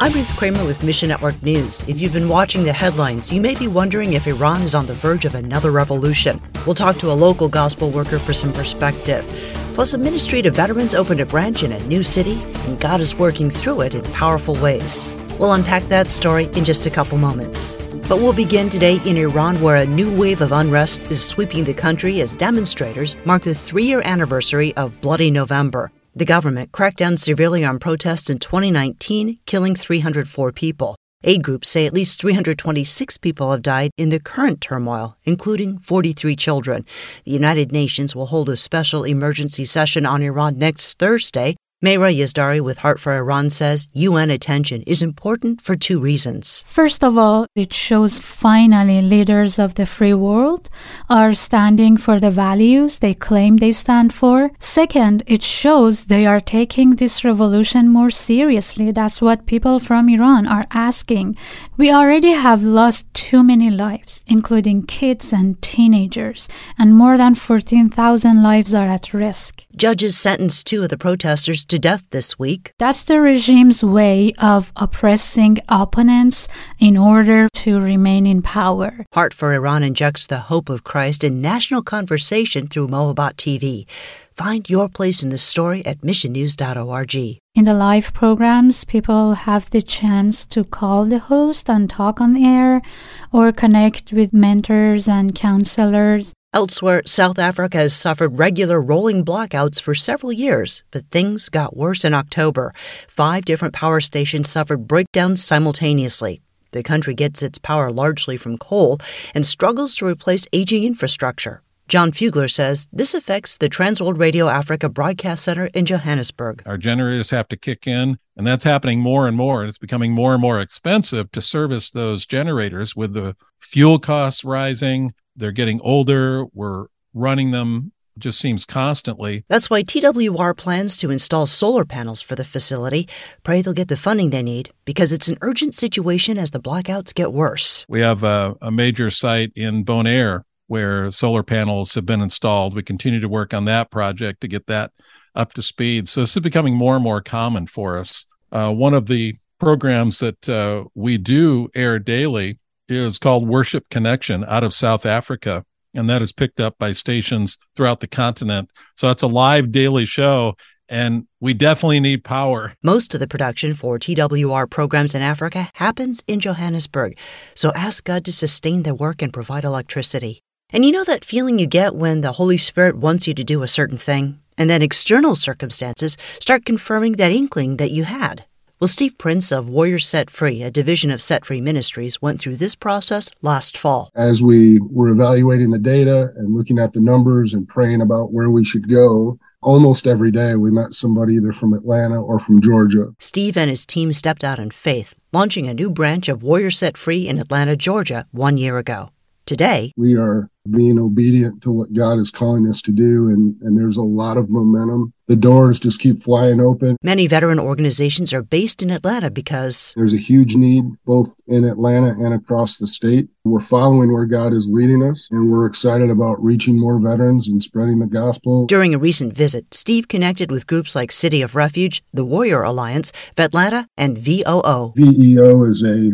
I'm Ruth Kramer with Mission Network News. If you've been watching the headlines, you may be wondering if Iran is on the verge of another revolution. We'll talk to a local gospel worker for some perspective. Plus, a ministry to veterans opened a branch in a new city, and God is working through it in powerful ways. We'll unpack that story in just a couple moments. But we'll begin today in Iran, where a new wave of unrest is sweeping the country as demonstrators mark the three-year anniversary of Bloody November. The government cracked down severely on protests in 2019, killing 304 people. Aid groups say at least 326 people have died in the current turmoil, including 43 children. The United Nations will hold a special emergency session on Iran next Thursday. Mayra Yazdari with Heart4Iran says UN attention is important for two reasons. First of all, it shows finally leaders of the free world are standing for the values they claim they stand for. Second, it shows they are taking this revolution more seriously. That's what people from Iran are asking. We already have lost too many lives, including kids and teenagers, and more than 14,000 lives are at risk. Judges sentenced two of the protesters to death this week. That's the regime's way of oppressing opponents in order to remain in power. Heart4Iran injects the hope of Christ in national conversation through Moabat TV. Find your place in the story at missionnews.org. In the live programs, people have the chance to call the host and talk on air or connect with mentors and counselors. Elsewhere, South Africa has suffered regular rolling blackouts for several years, but things got worse in October. 5 different power stations suffered breakdowns simultaneously. The country gets its power largely from coal and struggles to replace aging infrastructure. John Fugler says this affects the Transworld Radio Africa Broadcast Center in Johannesburg. Our generators have to kick in, and that's happening more and more. It's becoming more and more expensive to service those generators with the fuel costs rising. They're getting older. We're running them, just seems constantly. That's why TWR plans to install solar panels for the facility. Pray they'll get the funding they need, because it's an urgent situation as the blackouts get worse. We have a major site in Bonaire where solar panels have been installed. We continue to work on that project to get that up to speed. So this is becoming more and more common for us. One of the programs that we do air daily is called Worship Connection out of South Africa, and that is picked up by stations throughout the continent. So it's a live daily show, and we definitely need power. Most of the production for TWR programs in Africa happens in Johannesburg, so ask God to sustain their work and provide electricity. And you know that feeling you get when the Holy Spirit wants you to do a certain thing, and then external circumstances start confirming that inkling that you had? Well, Steve Prince of Warriors Set Free, a division of Set Free Ministries, went through this process last fall. As we were evaluating the data and looking at the numbers and praying about where we should go, almost every day we met somebody either from Atlanta or from Georgia. Steve and his team stepped out in faith, launching a new branch of Warriors Set Free in Atlanta, Georgia, 1 year ago. Today, we are being obedient to what God is calling us to do, and there's a lot of momentum. The doors just keep flying open. Many veteran organizations are based in Atlanta because there's a huge need both in Atlanta and across the state. We're following where God is leading us, and we're excited about reaching more veterans and spreading the gospel. During a recent visit, Steve connected with groups like City of Refuge, the Warrior Alliance, Vetlanta, and VOO. VEO is a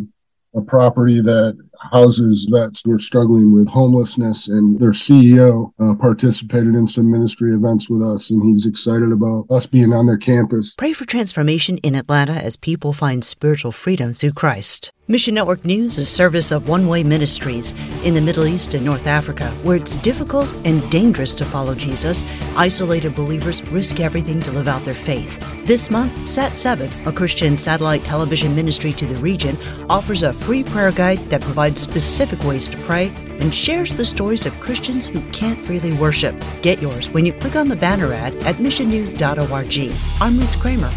property that houses vets who are struggling with homelessness, and their CEO participated in some ministry events with us, and he's excited about us being on their campus. Pray for transformation in Atlanta as people find spiritual freedom through Christ. Mission Network News is service of One Way Ministries. In the Middle East and North Africa, where it's difficult and dangerous to follow Jesus, isolated believers risk everything to live out their faith. This month, Sat-7, a Christian satellite television ministry to the region, offers a free prayer guide that provides specific ways to pray and shares the stories of Christians who can't freely worship. Get yours when you click on the banner ad at missionnews.org. I'm Ruth Kramer.